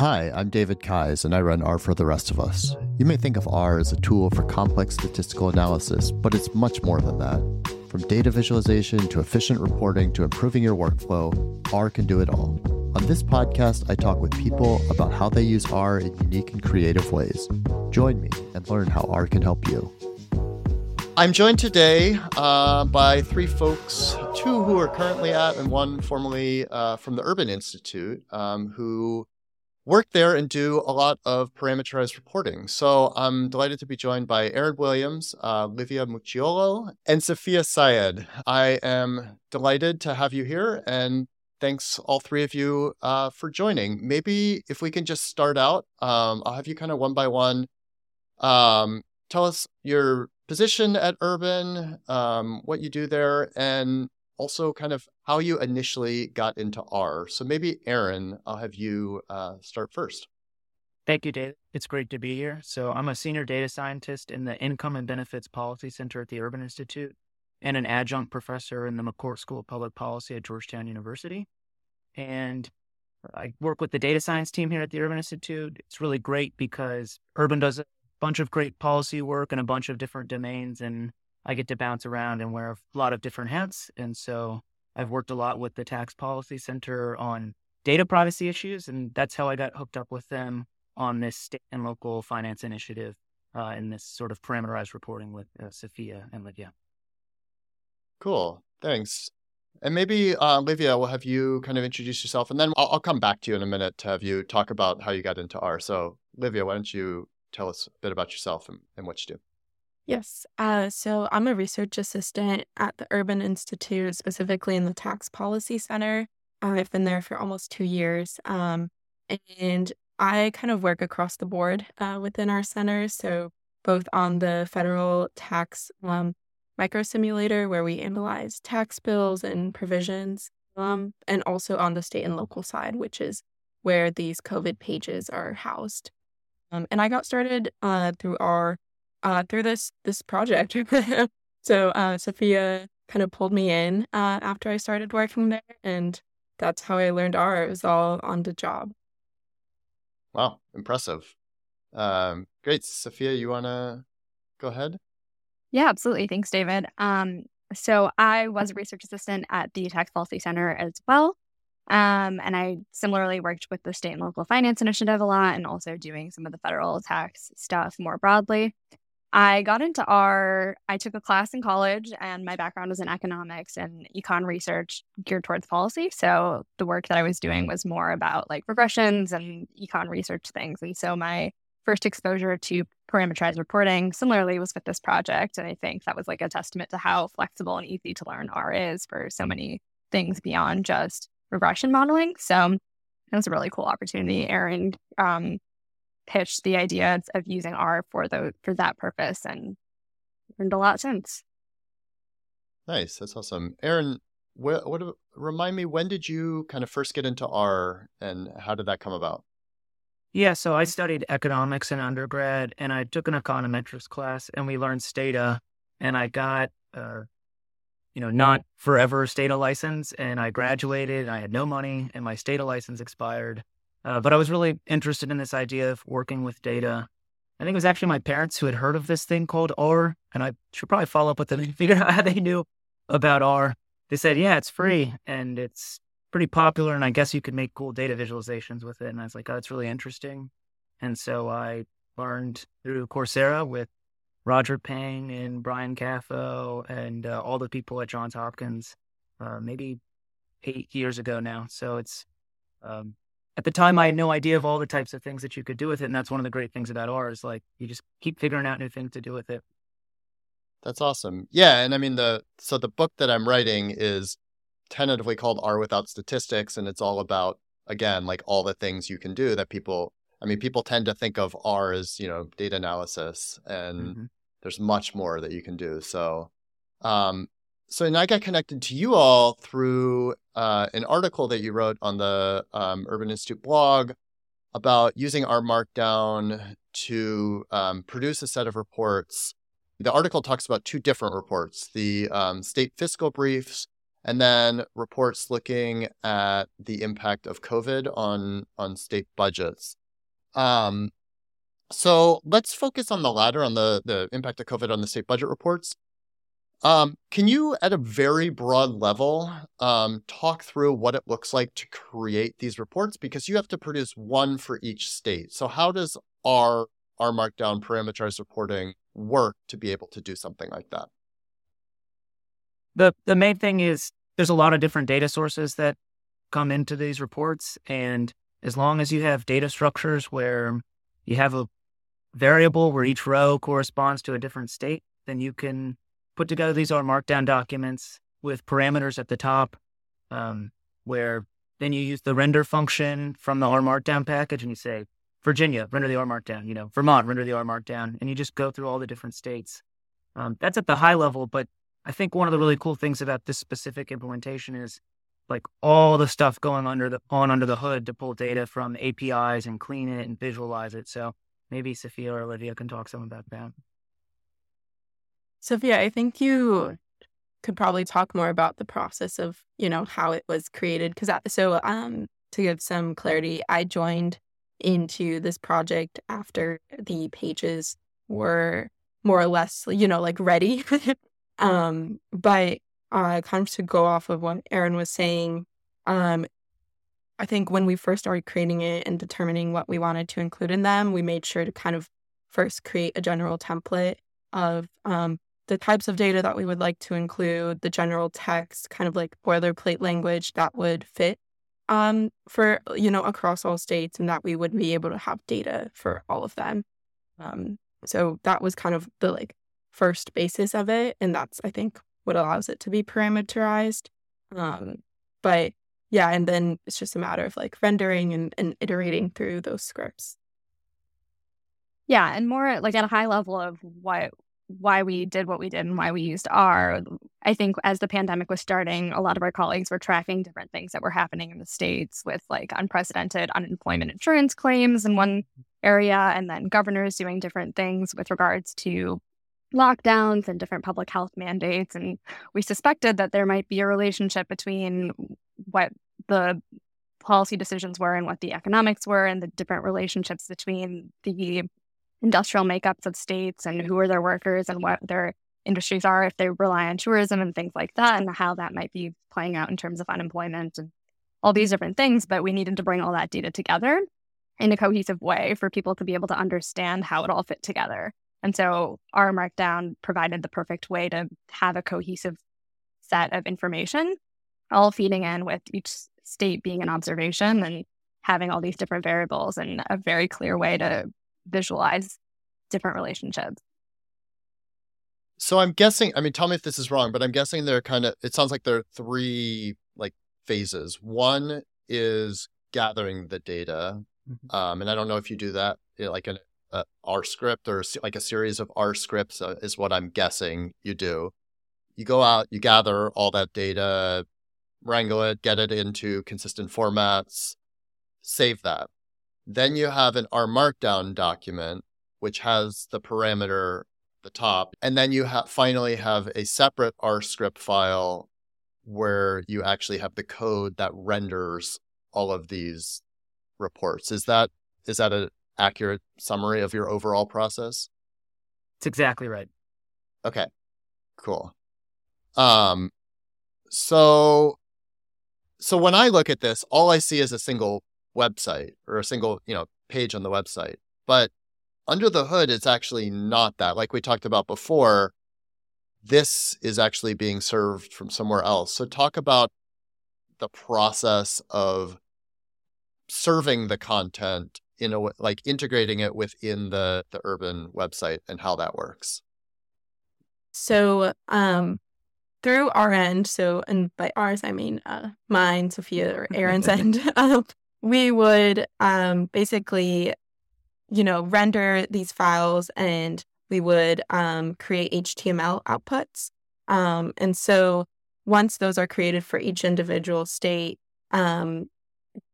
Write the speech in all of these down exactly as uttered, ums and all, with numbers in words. Hi, I'm David Kais, and I run R for the Rest of Us. You may think of R as a tool for complex statistical analysis, but it's much more than that. From data visualization to efficient reporting to improving your workflow, R can do it all. On this podcast, I talk with people about how they use R in unique and creative ways. Join me and learn how R can help you. I'm joined today uh, by three folks, two who are currently at and one formerly uh, from the Urban Institute, um, who work there and do a lot of parameterized reporting. So I'm delighted to be joined by Aaron Williams, uh, Livia Mucciolo, and Safia Sayed. I am delighted to have you here, and thanks all three of you uh, for joining. Maybe if we can just start out, um, I'll have you kind of one by one. Um, tell us your position at Urban, um, what you do there, and also kind of how you initially got into R. So maybe, Aaron, I'll have you uh, start first. Thank you, David. It's great to be here. So I'm a senior data scientist in the Income and Benefits Policy Center at the Urban Institute and an adjunct professor in the McCourt School of Public Policy at Georgetown University. And I work with the data science team here at the Urban Institute. It's really great because Urban does a bunch of great policy work in a bunch of different domains, and I get to bounce around and wear a lot of different hats. And so I've worked a lot with the Tax Policy Center on data privacy issues, and that's how I got hooked up with them on this State and Local Finance Initiative uh, in this sort of parameterized reporting with uh, Safia and Livia. Cool. Thanks. And maybe, uh, Livia, we'll have you kind of introduce yourself, and then I'll, I'll come back to you in a minute to have you talk about how you got into R. So, Livia, why don't you tell us a bit about yourself and, and what you do? Yes. Uh, so I'm a research assistant at the Urban Institute, specifically in the Tax Policy Center. I've been there for almost two years. Um, and I kind of work across the board uh, within our center. So both on the federal tax um, micro simulator, where we analyze tax bills and provisions, um, and also on the state and local side, which is where these COVID pages are housed. Um, and I got started uh, through our Uh, through this this project. so uh, Safia kind of pulled me in uh, after I started working there, and that's how I learned R. It was all on the job. Wow, impressive. Um, great. Safia, you want to go ahead? Yeah, absolutely. Thanks, David. Um, so I was a research assistant at the Tax Policy Center as well, um, and I similarly worked with the State and Local Finance Initiative a lot, and also doing some of the federal tax stuff more broadly. I got into R, I took a class in college, and my background was in economics and econ research geared towards policy. So the work that I was doing was more about like regressions and econ research things. And so my first exposure to parameterized reporting similarly was with this project. And I think that was like a testament to how flexible and easy to learn R is for so many things beyond just regression modeling. So that was a really cool opportunity. Aaron, um, pitched the idea of using R for the for that purpose, and learned a lot since. Nice, that's awesome. Aaron, what, what remind me, when did you kind of first get into R, and how did that come about? Yeah, so I studied economics in undergrad, and I took an econometrics class, and we learned Stata, and I got, uh, you know, not forever Stata license, and I graduated, and I had no money, and my Stata license expired. Uh, but I was really interested in this idea of working with data. I think it was actually my parents who had heard of this thing called R, and I should probably follow up with them and figure out how they knew about R. They said, yeah, it's free, and it's pretty popular, and I guess you could make cool data visualizations with it. And I was like, oh, that's really interesting. And so I learned through Coursera with Roger Peng and Brian Caffo and uh, all the people at Johns Hopkins uh, maybe eight years ago now. So it's... Um, At the time, I had no idea of all the types of things that you could do with it. And that's one of the great things about R is like, you just keep figuring out new things to do with it. That's awesome. Yeah. And I mean, the so the book that I'm writing is tentatively called R Without Statistics. And it's all about, again, like all the things you can do that people, I mean, people tend to think of R as, you know, data analysis, and mm-hmm. there's much more that you can do. So, um, So and I got connected to you all through uh, an article that you wrote on the um, Urban Institute blog about using R Markdown to um, produce a set of reports. The article talks about two different reports, the um, State Fiscal Briefs And then reports looking at the impact of COVID on, on state budgets. Um, so let's focus on the latter, on the, the impact of COVID on the state budget reports. Um, can you, at a very broad level, um, talk through what it looks like to create these reports? Because you have to produce one for each state. So how does R, R Markdown parameterized reporting work to be able to do something like that? The the main thing is there's a lot of different data sources that come into these reports. And as long as you have data structures where you have a variable where each row corresponds to a different state, then you can put together these R Markdown documents with parameters at the top, um, where then you use the render function from the R Markdown package and you say, Virginia, render the R Markdown, you know, Vermont, render the R Markdown, and you just go through all the different states. Um, that's at the high level, but I think one of the really cool things about this specific implementation is like all the stuff going under the on under the hood to pull data from A P Is and clean it and visualize it. So maybe Safia or Olivia can talk some about that. Safia, I think you could probably talk more about the process of, you know, how it was created. Because so um, to give some clarity, I joined into this project after the pages were more or less, you know, like ready. Um, but uh, kind of to go off of what Aaron was saying, um, I think when we first started creating it and determining what we wanted to include in them, we made sure to kind of first create a general template of um, the types of data that we would like to include, the general text, kind of like boilerplate language that would fit um, for, you know, across all states, and that we would be able to have data for all of them. Um, so that was kind of the like first basis of it, and that's I think what allows it to be parameterized. Um, but yeah, and then it's just a matter of like rendering and, and iterating through those scripts. Yeah, and more like at a high level of why why we did what we did and why we used R. I think as the pandemic was starting, a lot of our colleagues were tracking different things that were happening in the states with like unprecedented unemployment insurance claims in one area, and then governors doing different things with regards to lockdowns and different public health mandates. And we suspected that there might be a relationship between what the policy decisions were and what the economics were, and the different relationships between the industrial makeups of states and who are their workers and what their industries are, if they rely on tourism and things like that, and how that might be playing out in terms of unemployment and all these different things. But we needed to bring all that data together in a cohesive way for people to be able to understand how it all fit together. And so R Markdown provided the perfect way to have a cohesive set of information, all feeding in with each state being an observation and having all these different variables and a very clear way to visualize different relationships. So I'm guessing, I mean, tell me if this is wrong, but I'm guessing there are kind of, it sounds like there are three like phases. One is gathering the data. Mm-hmm. Um, and I don't know if you do that like in Uh, R script or like a series of R scripts uh, is what I'm guessing you do. You go out, you gather all that data, wrangle it, get it into consistent formats, save that. Then you have an R Markdown document, which has the parameter at the top. And then you ha- finally have a separate R script file where you actually have the code that renders all of these reports. Is that is that a accurate summary of your overall process? It's exactly right. Okay, cool. Um, so, so when I look at this, all I see is a single website or a single, you know, page on the website. But under the hood, it's actually not that. Like we talked about before, this is actually being served from somewhere else. So talk about the process of serving the content in a, like integrating it within the, the urban website and how that works. So um, through our end, so and by ours I mean uh, mine, Safia, or Aaron's end, um, we would um, basically, you know, render these files, and we would um, create H T M L outputs. Um, and so once those are created for each individual state, um,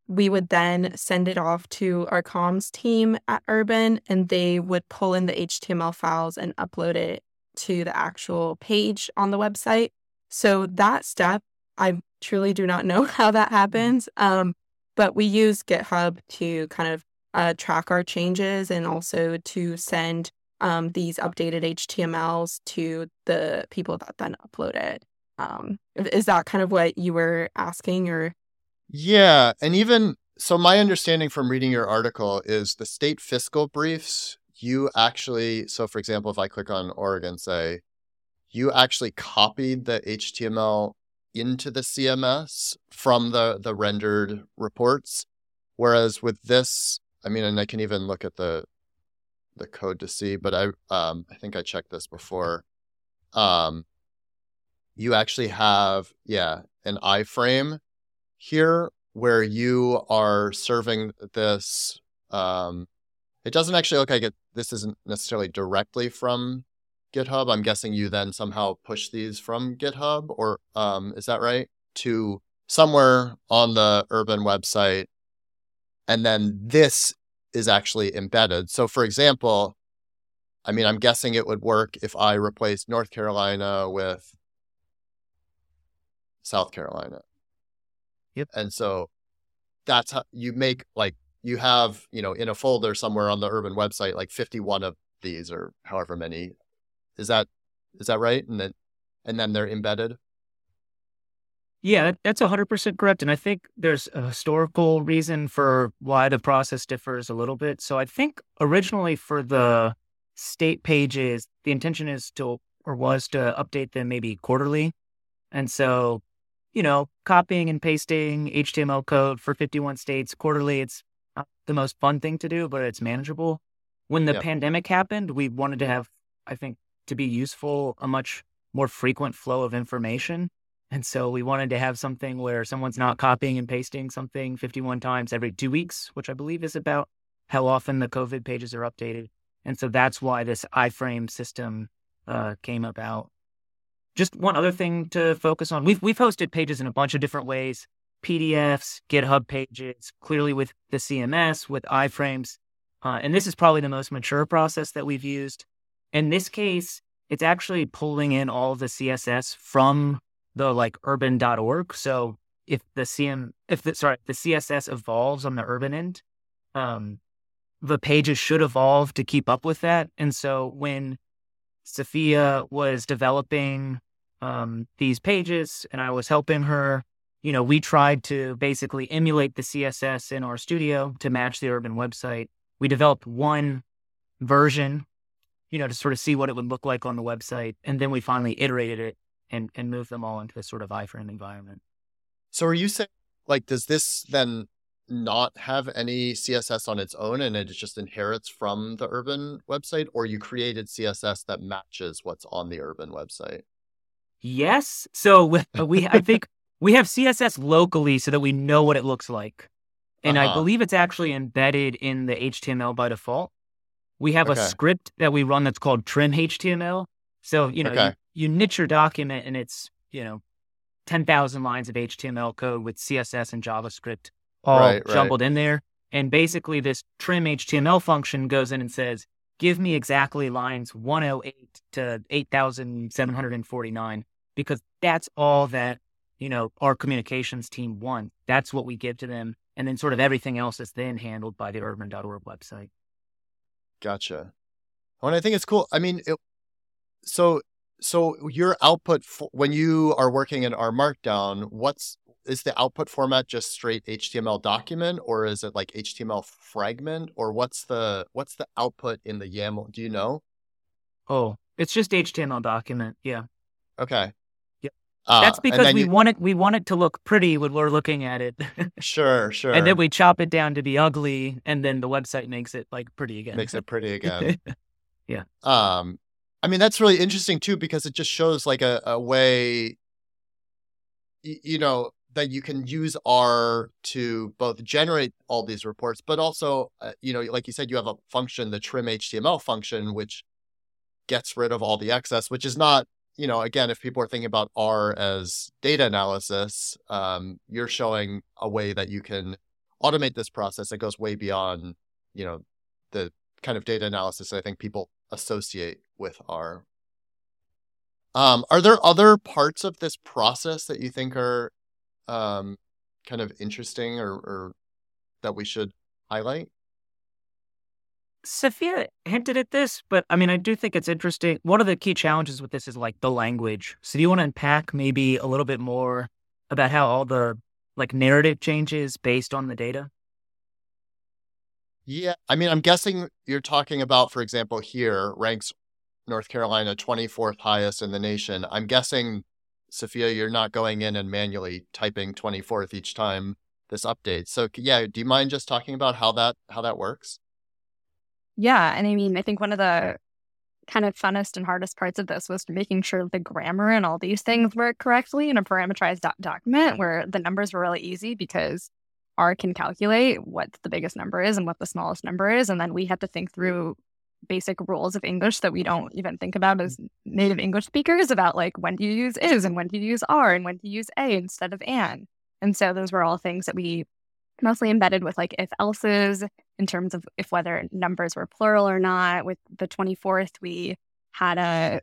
we would then send it off to our comms team at Urban, and they would pull in the H T M L files and upload it to the actual page on the website. So that step I truly do not know how that happens, um, but we use GitHub to kind of uh, track our changes and also to send um, these updated H T M Ls to the people that then upload it. Um, is that kind of what you were asking? Or yeah, and even so, my understanding from reading your article is the state fiscal briefs. You actually, so for example, if I click on Oregon, say, you actually copied the H T M L into the C M S from the, the rendered reports. Whereas with this, I mean, and I can even look at the the code to see, but I um, I think I checked this before. Um, you actually have, yeah, an iframe here where you are serving this. Um, it doesn't actually look like it, this isn't necessarily directly from GitHub. I'm guessing you then somehow push these from GitHub, or um, is that right? To somewhere on the Urban website. And then this is actually embedded. So for example, I mean, I'm guessing it would work if I replaced North Carolina with South Carolina. Yep. And so that's how you make, like, you have, you know, in a folder somewhere on the Urban website, like fifty-one of these or however many. Is that is that right? And then and then they're embedded? Yeah, that's one hundred percent correct. And I think there's a historical reason for why the process differs a little bit. So I think originally for the state pages, the intention is to, or was to update them maybe quarterly. And so, you know, copying and pasting H T M L code for fifty-one states quarterly, it's not the most fun thing to do, but it's manageable. When the yeah. pandemic happened, we wanted to have, I think, to be useful, a much more frequent flow of information. And so we wanted to have something where someone's not copying and pasting something fifty-one times every two weeks, which I believe is about how often the COVID pages are updated. And so that's why this iframe system uh, came about. Just one other thing to focus on. We've, we've hosted pages in a bunch of different ways, P D Fs, GitHub pages, clearly with the C M S, with iframes. Uh, and this is probably the most mature process that we've used. In this case, it's actually pulling in all of the C S S from the like urban dot org. So if the C M, if the, sorry, the C S S evolves on the Urban end, um, the pages should evolve to keep up with that. And so when Safia was developing um, these pages and I was helping her, you know, we tried to basically emulate the C S S in our studio to match the Urban website. We developed one version, you know, to sort of see what it would look like on the website. And then we finally iterated it and and move them all into a sort of iframe environment. So are you saying, like, does this then not have any C S S on its own and it just inherits from the Urban website, or you created C S S that matches what's on the Urban website? Yes. So we, I think we have C S S locally so that we know what it looks like. And uh-huh. I believe it's actually embedded in the H T M L by default. We have okay. a script that we run that's called trim H T M L. So, you know, okay. you, you knit your document and it's, you know, ten thousand lines of H T M L code with C S S and JavaScript all right, jumbled right. in there. And basically this trim H T M L function goes in and says, give me exactly lines one oh eight to eight thousand seven hundred forty-nine, because that's all that, you know, our communications team wants. That's what we give to them. And then sort of everything else is then handled by the urban dot org website. Gotcha. Oh, and I think it's cool. I mean, it, So, so your output for, when you are working in R Markdown, what's is the output format? Just straight H T M L document, or is it like H T M L fragment, or what's the what's the output in the YAML? Do you know? Oh, it's just H T M L document. Yeah. Okay. Yeah. Uh, That's because we you... want it. We want it to look pretty when we're looking at it. Sure, sure. And then we chop it down to be ugly, and then the website makes it like pretty again. Makes it pretty again. Yeah. Um. I mean, that's really interesting, too, because it just shows like a, a way, you know, that you can use R to both generate all these reports, but also, uh, you know, like you said, you have a function, the trim H T M L function, which gets rid of all the excess, which is not, you know, again, if people are thinking about R as data analysis, um, you're showing a way that you can automate this process that goes way beyond, you know, the kind of data analysis that I think people associate with R. Um, are there other parts of this process that you think are um, kind of interesting or, or that we should highlight? Safia hinted at this, but I mean, I do think it's interesting. One of the key challenges with this is like the language. So do you want to unpack maybe a little bit more about how all the like narrative changes based on the data? Yeah. I mean, I'm guessing you're talking about, for example, here ranks North Carolina twenty-fourth highest in the nation. I'm guessing, Safia, you're not going in and manually typing twenty-fourth each time this updates. So yeah, do you mind just talking about how that how that works? Yeah. And I mean, I think one of the kind of funnest and hardest parts of this was making sure the grammar and all these things work correctly in a parameterized doc- document where the numbers were really easy because R can calculate what the biggest number is and what the smallest number is. And then we had to think through basic rules of English that we don't even think about as native English speakers about like when do you use is and when do you use are and when do you use a instead of an. And so those were all things that we mostly embedded with like if else's in terms of if whether numbers were plural or not. With the twenty-fourth, we had a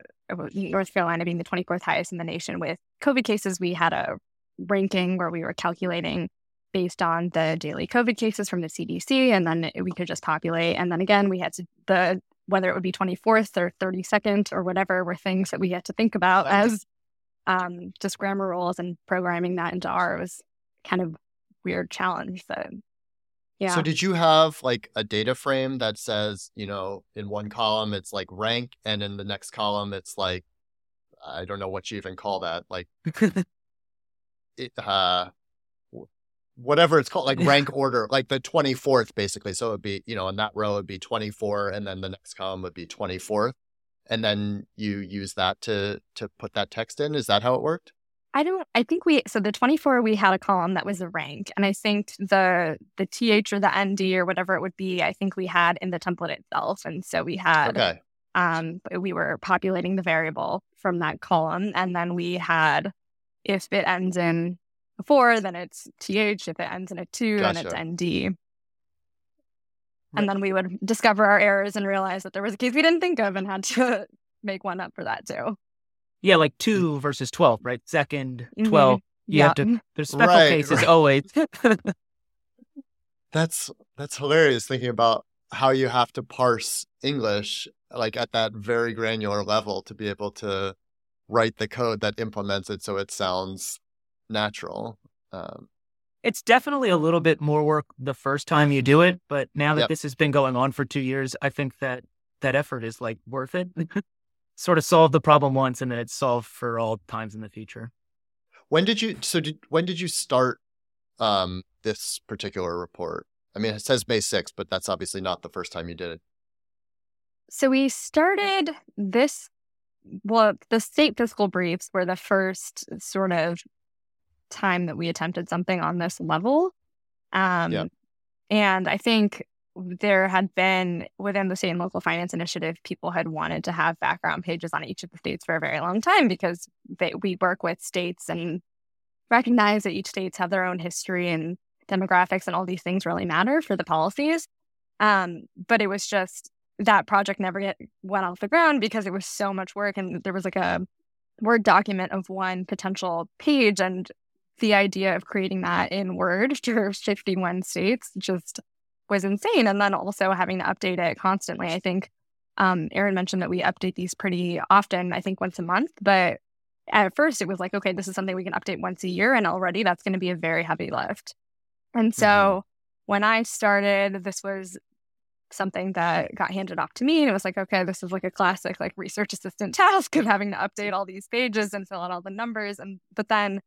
North Carolina being the twenty-fourth highest in the nation with COVID cases. We had a ranking where we were calculating based on the daily COVID cases from the C D C, and then we could just populate. And then again, we had to, the whether it would be twenty-fourth or thirty-second or whatever were things that we had to think about as um, just grammar rules, and programming that into R was kind of weird challenge. So, yeah. So did you have like a data frame that says, you know, in one column it's like rank, and in the next column it's like, I don't know what you even call that, like it, uh, whatever it's called, like rank order, like the twenty-fourth basically. So it would be, you know, in that row it'd be twenty-four, and then the next column would be twenty-fourth, and then you use that to to put that text in. Is that how it worked? I don't, I think we, so the twenty-four, we had a column that was a rank. And I think the the T H or the N D or whatever it would be, I think we had in the template itself. And so we had, okay. um, we were populating the variable from that column. And then we had, if it ends in a four, then it's T H. If it ends in a two, gotcha. Then it's N D. Right. And then we would discover our errors and realize that there was a case we didn't think of and had to make one up for that too. Yeah, like two versus twelve, right? Second, twelve. Mm-hmm. You yeah. have to, there's special right, cases right. always. That's that's hilarious thinking about how you have to parse English like at that very granular level to be able to write the code that implements it so it sounds natural. Um, it's definitely a little bit more work the first time you do it, but now that yep. this has been going on for two years, I think that that effort is like worth it. Sort of solve the problem once, and then it's solved for all times in the future. When did you? So did, when did you start um, this particular report? I mean, it says May sixth, but that's obviously not the first time you did it. So we started this. Well, the state fiscal briefs were the first sort of time that we attempted something on this level, um, yeah. and I think. There had been, within the State and Local Finance Initiative, people had wanted to have background pages on each of the states for a very long time because they, we work with states and recognize that each states have their own history and demographics and all these things really matter for the policies. Um, but it was just that project never get, went off the ground because it was so much work, and there was like a Word document of one potential page, and the idea of creating that in Word for fifty-one states just was insane. And then also having to update it constantly. I think um, Aaron mentioned that we update these pretty often, I think once a month. But at first it was like, okay, this is something we can update once a year. And already that's going to be a very heavy lift. And so mm-hmm. when I started, this was something that got handed off to me. And it was like, okay, this is like a classic like research assistant task of having to update all these pages and fill out all the numbers. And but then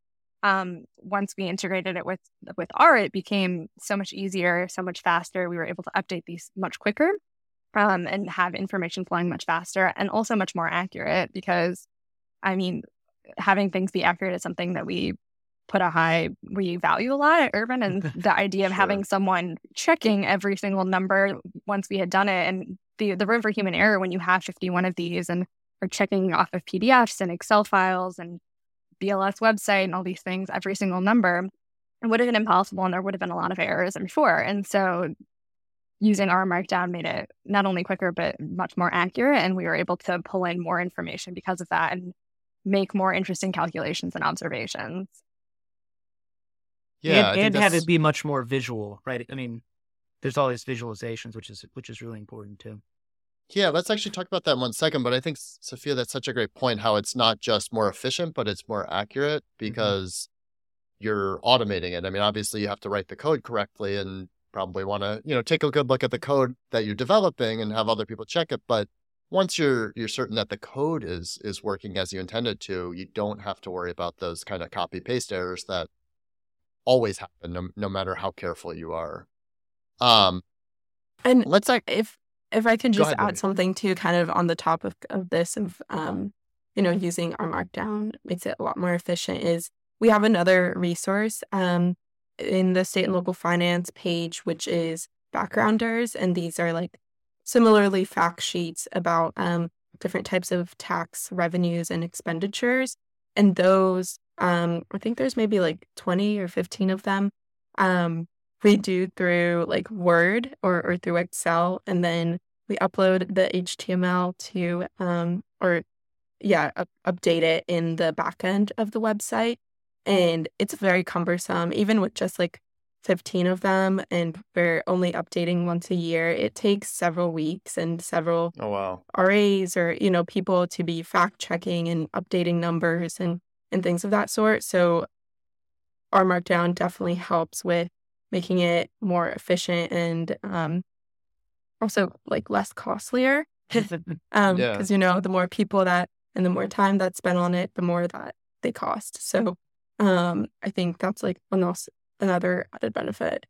Um, once we integrated it with with R, it became so much easier, so much faster. We were able to update these much quicker um, and have information flowing much faster and also much more accurate because, I mean, having things be accurate is something that we put a high, we value a lot at Urban. And the idea of sure. having someone checking every single number once we had done it, and the, the room for human error when you have fifty-one of these and are checking off of P D Fs and Excel files and B L S website and all these things, every single number, it would have been impossible, and there would have been a lot of errors, I'm sure. And so using R Markdown made it not only quicker, but much more accurate. And we were able to pull in more information because of that and make more interesting calculations and observations. Yeah, and, and have it be much more visual, right? I mean, there's all these visualizations, which is which is really important too. Yeah, let's actually talk about that in one second. But I think, Safia, that's such a great point, how it's not just more efficient, but it's more accurate because mm-hmm. you're automating it. I mean, obviously, you have to write the code correctly and probably want to, you know, take a good look at the code that you're developing and have other people check it. But once you're you're certain that the code is is working as you intended to, you don't have to worry about those kind of copy-paste errors that always happen, no, no matter how careful you are. Um, and let's like if... If I can just ahead, add Mary. something to kind of on the top of, of this, of, um, you know, using our Markdown makes it a lot more efficient, is we have another resource um, in the state and local finance page, which is backgrounders. And these are like similarly fact sheets about um, different types of tax revenues and expenditures. And those, um, I think there's maybe like twenty or fifteen of them. Um, We do through like Word or, or through Excel, and then we upload the H T M L to um or yeah up, update it in the back end of the website, and it's very cumbersome. Even with just like fifteen of them, and we're only updating once a year, it takes several weeks and several oh, wow. R As or you know people to be fact checking and updating numbers and and things of that sort. So our Markdown definitely helps with making it more efficient and um, also like less costlier. Because, um, yeah. you know, the more people that and the more time that's spent on it, the more that they cost. So um, I think that's like almost another added benefit.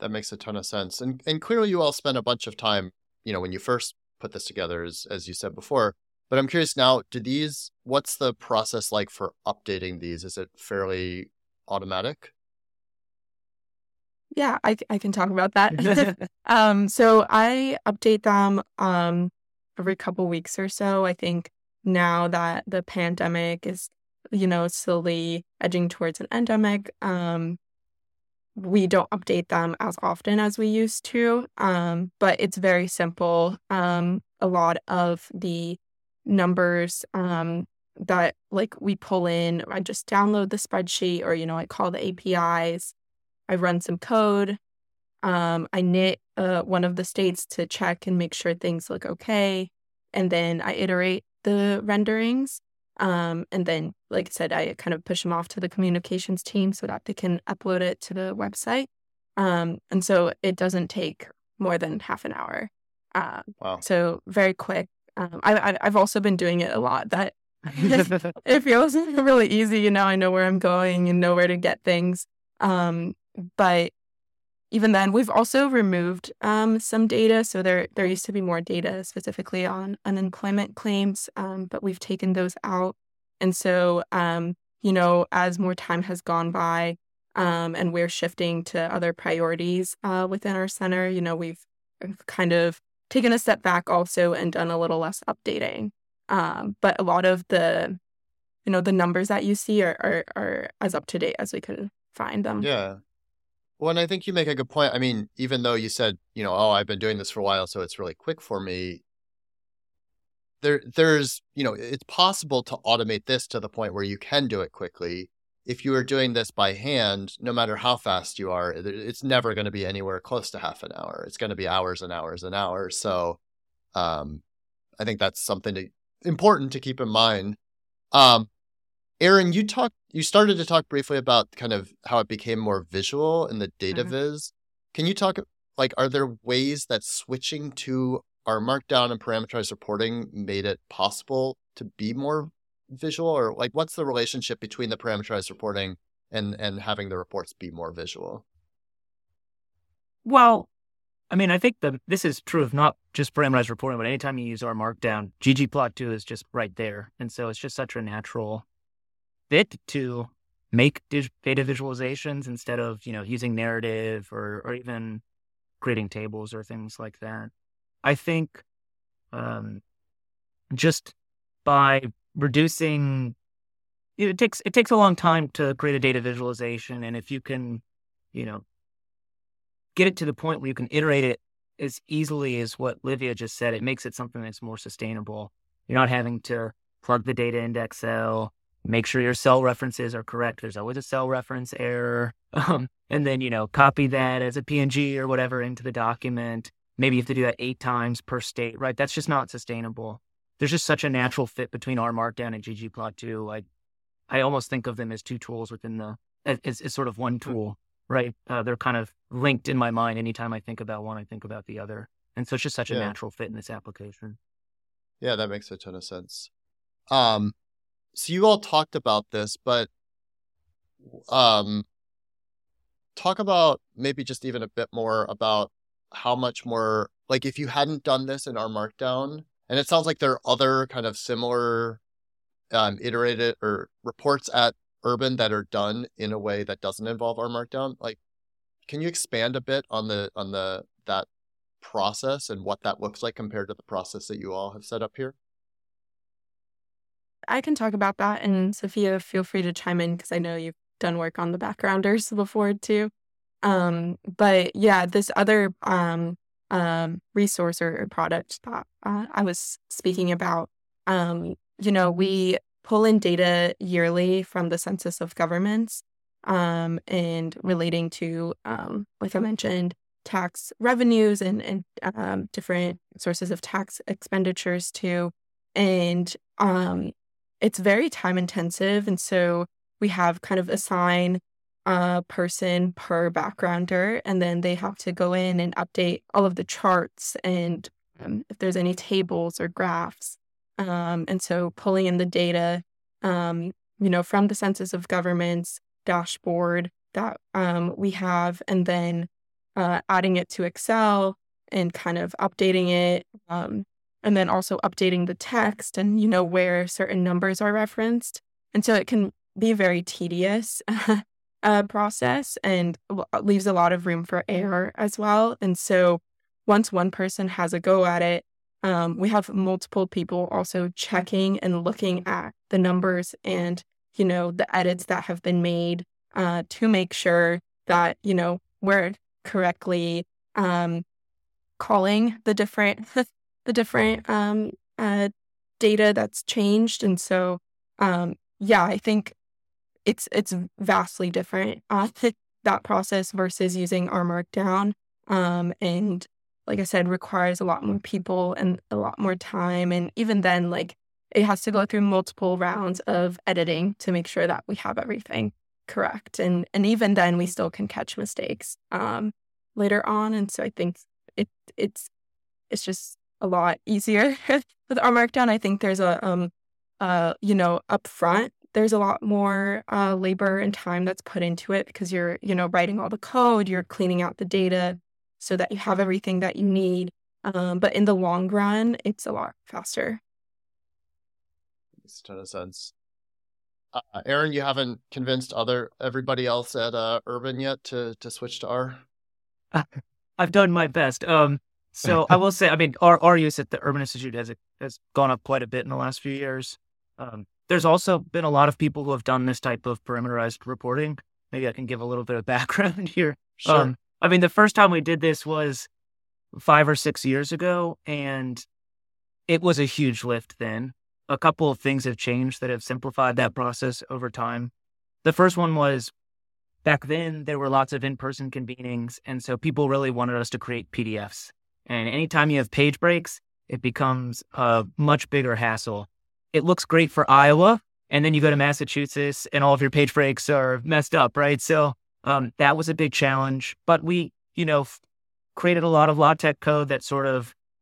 That makes a ton of sense. And and clearly you all spent a bunch of time, you know, when you first put this together, as, as you said before. But I'm curious now, do these, what's the process like for updating these? Is it fairly automatic? Yeah, I I can talk about that. um, so I update them um, every couple weeks or so. I think now that the pandemic is, you know, slowly edging towards an endemic, um, we don't update them as often as we used to. Um, but it's very simple. Um, a lot of the numbers um, that like we pull in, I just download the spreadsheet, or you know, I call the A P Is. I run some code. Um, I knit uh, one of the states to check and make sure things look okay. And then I iterate the renderings. Um, and then, like I said, I kind of push them off to the communications team so that they can upload it to the website. Um, and so it doesn't take more than half an hour. Uh, wow. So very quick. Um, I, I've also been doing it a lot. That it feels really easy. You know, I know where I'm going and know where to get things. Um, But even then, we've also removed um, some data. So there there used to be more data specifically on unemployment claims, um, but we've taken those out. And so, um, you know, as more time has gone by um, and we're shifting to other priorities uh, within our center, you know, we've kind of taken a step back also and done a little less updating. Um, but a lot of the, you know, the numbers that you see are are, are as up to date as we could find them. Yeah. Well, and I think you make a good point. I mean, even though you said, you know, oh, I've been doing this for a while, so it's really quick for me. There, there's, you know, it's possible to automate this to the point where you can do it quickly. If you are doing this by hand, no matter how fast you are, it's never going to be anywhere close to half an hour. It's going to be hours and hours and hours. So um, I think that's something to, important to keep in mind. Um, Aaron, you talked. You started to talk briefly about kind of how it became more visual in the data uh-huh. viz. Can you talk, like, are there ways that switching to our Markdown and parameterized reporting made it possible to be more visual? Or, like, what's the relationship between the parameterized reporting and, and having the reports be more visual? Well, I mean, I think the, this is true of not just parameterized reporting, but anytime you use our Markdown, ggplot two is just right there. And so it's just such a natural fit to make dig- data visualizations instead of, you know, using narrative or, or even creating tables or things like that. I think um, just by reducing, you know, it takes, it takes a long time to create a data visualization. And if you can, you know, get it to the point where you can iterate it as easily as what Livia just said, it makes it something that's more sustainable. You're not having to plug the data into Excel, make sure your cell references are correct. There's always a cell reference error. Um, and then, you know, copy that as a P N G or whatever into the document. Maybe you have to do that eight times per state, right? That's just not sustainable. There's just such a natural fit between R Markdown and ggplot two. I, I almost think of them as two tools within the, as, as sort of one tool, right? Uh, they're kind of linked in my mind. Anytime I think about one, I think about the other. And so it's just such a yeah. natural fit in this application. Yeah, that makes a ton of sense. Um, so you all talked about this, but um, talk about maybe just even a bit more about how much more, like if you hadn't done this in R Markdown, and it sounds like there are other kind of similar um, iterated or reports at Urban that are done in a way that doesn't involve R Markdown. Like, can you expand a bit on the on the that process and what that looks like compared to the process that you all have set up here? I can talk about that. And Safia, feel free to chime in because I know you've done work on the backgrounders before too. Um, but yeah, this other um, um, resource or product that uh, I was speaking about, um, you know, we pull in data yearly from the Census of Governments um, and relating to, um, like I mentioned, tax revenues and, and um, different sources of tax expenditures too. And um, it's very time intensive. And so we have kind of assign a person per backgrounder, and then they have to go in and update all of the charts and um, if there's any tables or graphs. Um, and so pulling in the data, um, you know, from the Census of Governments dashboard that um, we have, and then uh, adding it to Excel and kind of updating it. Um, and then also updating the text and, you know, where certain numbers are referenced. And so it can be a very tedious uh, process and leaves a lot of room for error as well. And so once one person has a go at it, Um, we have multiple people also checking and looking at the numbers and, you know, the edits that have been made uh, to make sure that, you know, we're correctly um, calling the different the different um, uh, data that's changed. And so, um, yeah, I think it's it's vastly different, uh, that process versus using R Markdown um, and. Like I said, requires a lot more people and a lot more time. And even then, like, it has to go through multiple rounds of editing to make sure that we have everything correct. And and even then, we still can catch mistakes um, later on. And so I think it it's it's just a lot easier with R Markdown. I think there's a, um uh you know, upfront, there's a lot more uh, labor and time that's put into it because you're, you know, writing all the code, you're cleaning out the data, so that you have everything that you need. Um, but in the long run, it's a lot faster. Makes a ton of sense. Uh, Aaron, you haven't convinced other everybody else at uh, Urban yet to to switch to R? I've done my best. Um, so I will say, I mean, our, our use at the Urban Institute has, has gone up quite a bit in the last few years. Um, there's also been a lot of people who have done this type of perimeterized reporting. Maybe I can give a little bit of background here. Sure. Um, I mean, the first time we did this was five or six years ago, and it was a huge lift then. A couple of things have changed that have simplified that process over time. The first one was back then there were lots of in-person convenings, and so people really wanted us to create P D Fs. And anytime you have page breaks, it becomes a much bigger hassle. It looks great for Iowa, and then you go to Massachusetts, and all of your page breaks are messed up, right? So Um, that was a big challenge, but we, you know, f- created a lot of LaTeX code that sort of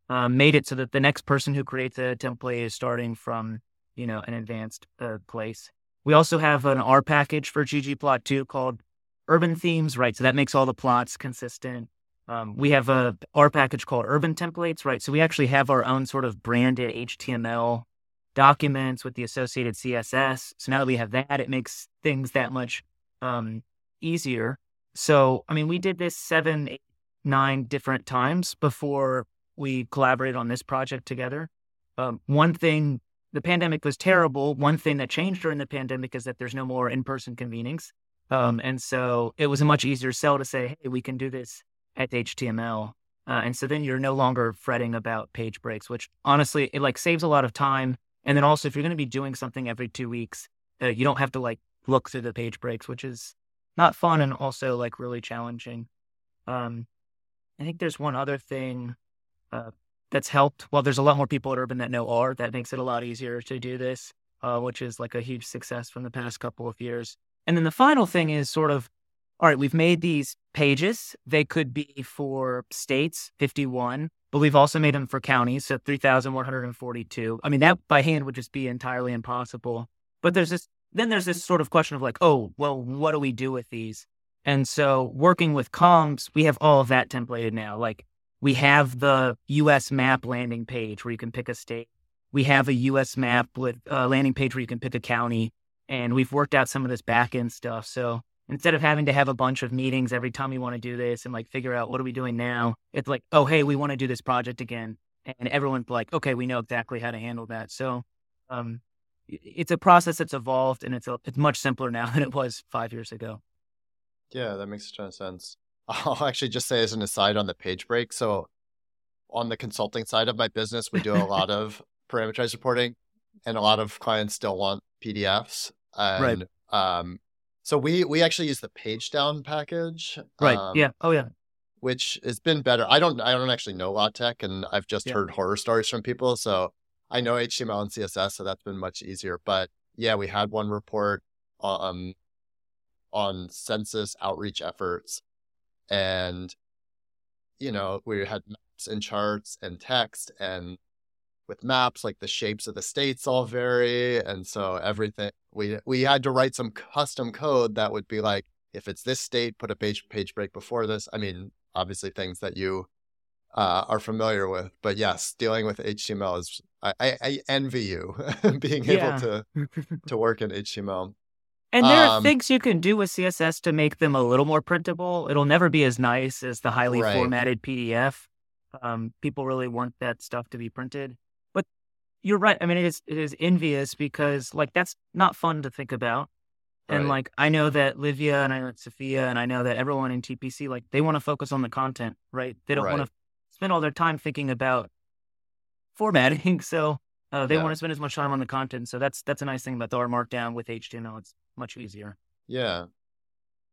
um, made it so that the next person who creates a template is starting from, you know, an advanced uh, place. We also have an R package for ggplot two called Urban Themes, right? So that makes all the plots consistent. Um, we have a R package called Urban Templates, right? So we actually have our own sort of branded H T M L documents with the associated C S S. So now that we have that, it makes things that much um easier. So, I mean, we did this seven, eight, nine different times before we collaborated on this project together. Um, one thing, the pandemic was terrible. One thing that changed during the pandemic is that there's no more in-person convenings. Um, and so it was a much easier sell to say, hey, we can do this at H T M L. Uh, and so then you're no longer fretting about page breaks, which honestly, it like saves a lot of time. And then also, if you're going to be doing something every two weeks, uh, you don't have to like look through the page breaks, which is not fun and also like really challenging. Um, I think there's one other thing uh, that's helped. Well, there's a lot more people at Urban that know R. That makes it a lot easier to do this, uh, which is like a huge success from the past couple of years. And then the final thing is sort of, all right, we've made these pages. They could be for states, fifty-one, but we've also made them for counties, so three thousand one hundred forty-two. I mean, that by hand would just be entirely impossible. But there's this, then there's this sort of question of like, oh, well, what do we do with these? And so working with comms, we have all of that templated now. Like we have the U S map landing page where you can pick a state. We have a U S map with a landing page where you can pick a county. And we've worked out some of this back-end stuff. So instead of having to have a bunch of meetings every time we want to do this and like figure out what are we doing now, it's like, oh, hey, we want to do this project again. And everyone's like, okay, we know exactly how to handle that. So um, it's a process that's evolved and it's a, it's much simpler now than it was five years ago. Yeah, that makes a ton of sense. I'll actually just say as an aside on the page break. So on the consulting side of my business, we do a lot of parameterized reporting and a lot of clients still want P D Fs. And, right. Um, So we we actually use the pagedown package, right? Um, yeah. Oh, yeah. Which has been better. I don't I don't actually know LaTeX, and I've just yeah. heard horror stories from people. So I know H T M L and C S S, so that's been much easier. But yeah, we had one report um on census outreach efforts, and you know we had maps and charts and text, and with maps, like the shapes of the states all vary, and so everything. We we had to write some custom code that would be like, if it's this state, put a page page break before this. I mean, obviously things that you uh, are familiar with. But yes, dealing with H T M L is, I, I, I envy you being able to to work in H T M L. And there um, are things you can do with C S S to make them a little more printable. It'll never be as nice as the highly right. formatted P D F. Um, people really want that stuff to be printed. You're right. I mean, it is it is envious because, like, that's not fun to think about. And, right. like, I know that Livia and I know that Safia and I know that everyone in T P C, like, they want to focus on the content, right? They don't right. want to spend all their time thinking about formatting. So uh, they yeah. want to spend as much time on the content. So that's that's a nice thing about the R Markdown with H T M L. It's much easier. Yeah.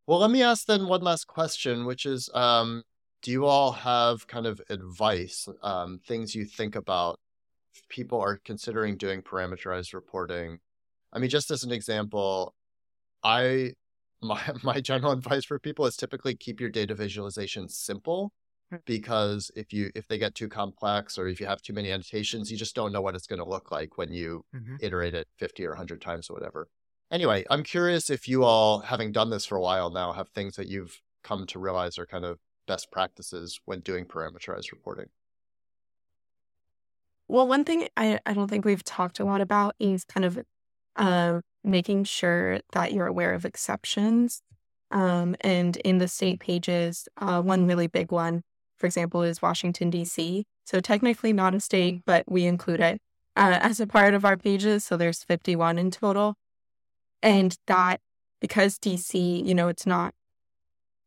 Well, let me ask then one last question, which is, um, do you all have kind of advice, um, things you think about? People are considering doing parameterized reporting. I mean, just as an example, I my my general advice for people is typically keep your data visualization simple, because if you if they get too complex or if you have too many annotations, you just don't know what it's going to look like when you mm-hmm. iterate it fifty or one hundred times or whatever. Anyway, I'm curious if you all, having done this for a while now, have things that you've come to realize are kind of best practices when doing parameterized reporting. Well, one thing I, I don't think we've talked a lot about is kind of uh, making sure that you're aware of exceptions. Um, and in the state pages, uh, one really big one, for example, is Washington, D C. So technically not a state, but we include it uh, as a part of our pages. So there's fifty-one in total. And that, because D C, you know, it's not,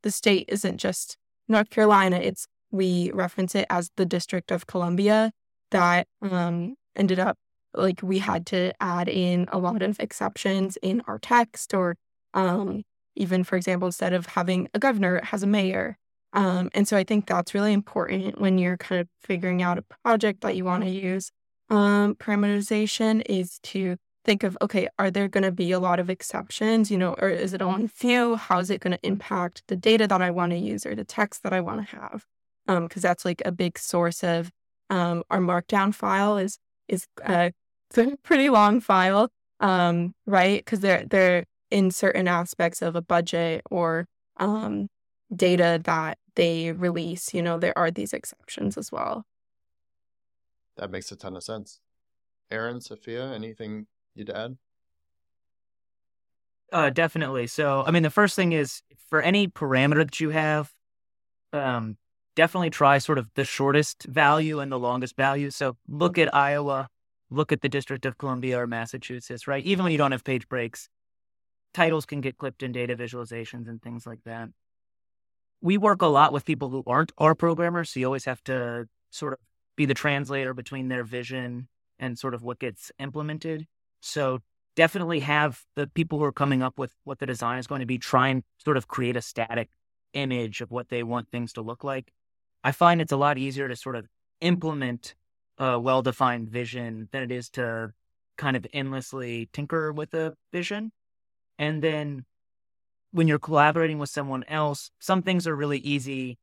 the state isn't just North Carolina, it's, we reference it as the District of Columbia. That um, ended up, like, we had to add in a lot of exceptions in our text, or um, even, for example, instead of having a governor, it has a mayor. Um, and so I think that's really important when you're kind of figuring out a project that you want to use. Um, parameterization is to think of, okay, are there going to be a lot of exceptions, you know, or is it only few? How is it going to impact the data that I want to use or the text that I want to have? Um, because that's like a big source of Um, our Markdown file is is a pretty long file, um, right? Because they're they're in certain aspects of a budget or um, data that they release. You know, there are these exceptions as well. That makes a ton of sense. Aaron, Safia, anything you'd add? Uh, definitely. So, I mean, the first thing is for any parameter that you have. Um, Definitely try sort of the shortest value and the longest value. So look at Iowa, look at the District of Columbia or Massachusetts, right? Even when you don't have page breaks, titles can get clipped in data visualizations and things like that. We work a lot with people who aren't R programmers, so you always have to sort of be the translator between their vision and sort of what gets implemented. So definitely have the people who are coming up with what the design is going to be try and sort of create a static image of what they want things to look like. I find it's a lot easier to sort of implement a well-defined vision than it is to kind of endlessly tinker with a vision. And then when you're collaborating with someone else, some things are really easy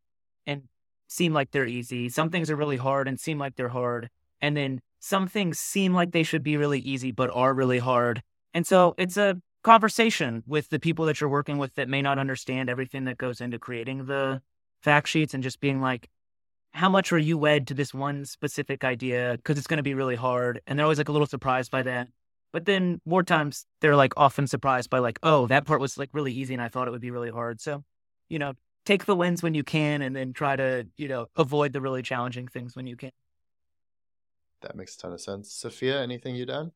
and seem like they're easy. Some things are really hard and seem like they're hard. And then some things seem like they should be really easy, but are really hard. And so it's a conversation with the people that you're working with that may not understand everything that goes into creating the fact sheets, and just being like, how much are you wed to this one specific idea? Because it's going to be really hard. And they're always like a little surprised by that. But then more times they're like often surprised by like, oh, that part was like really easy and I thought it would be really hard. So, you know, take the wins when you can, and then try to, you know, avoid the really challenging things when you can. That makes a ton of sense. Safia, anything you'd add?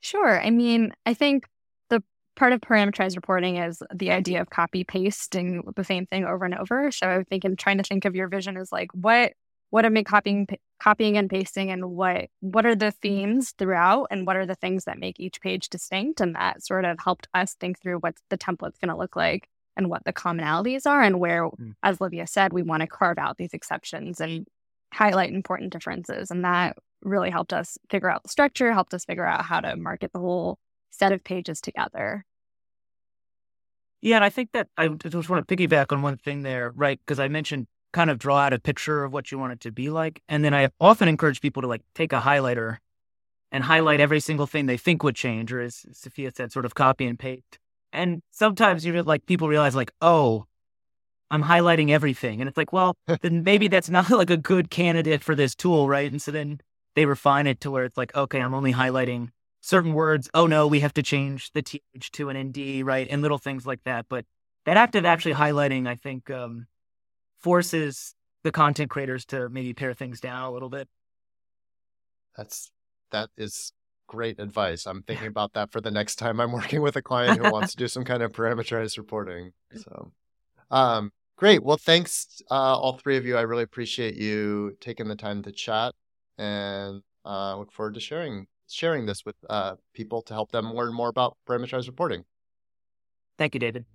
Sure. I mean, I think the part of parameterized reporting is the idea of copy pasting the same thing over and over. So I would think in trying to think of your vision is like, what What am I copying, copying and pasting, and what what are the themes throughout, and what are the things that make each page distinct? And that sort of helped us think through what the template's going to look like and what the commonalities are, and where, mm. as Livia said, we want to carve out these exceptions and highlight important differences. And that really helped us figure out the structure, helped us figure out how to market the whole set of pages together. Yeah, and I think that I just want to piggyback on one thing there, right? Because I mentioned kind of draw out a picture of what you want it to be like. And then I often encourage people to like take a highlighter and highlight every single thing they think would change, or as Safia said, sort of copy and paste. And sometimes you're like, people realize like, oh, I'm highlighting everything. And it's like, well, then maybe that's not like a good candidate for this tool, right? And so then they refine it to where it's like, okay, I'm only highlighting certain words. Oh no, we have to change the T H to an N D, right? And little things like that. But that act of actually highlighting, I think, um, forces the content creators to maybe pare things down a little bit. That's, that is great advice. I'm thinking about that for the next time I'm working with a client who wants to do some kind of parameterized reporting. So, um, great. Well, thanks, uh, all three of you. I really appreciate you taking the time to chat, and uh, look forward to sharing, sharing this with uh, people to help them learn more about parameterized reporting. Thank you, David.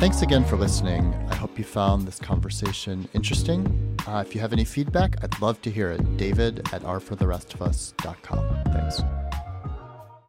Thanks again for listening. I hope you found this conversation interesting. Uh, if you have any feedback, I'd love to hear it. David at r for the rest of us dot com. Thanks.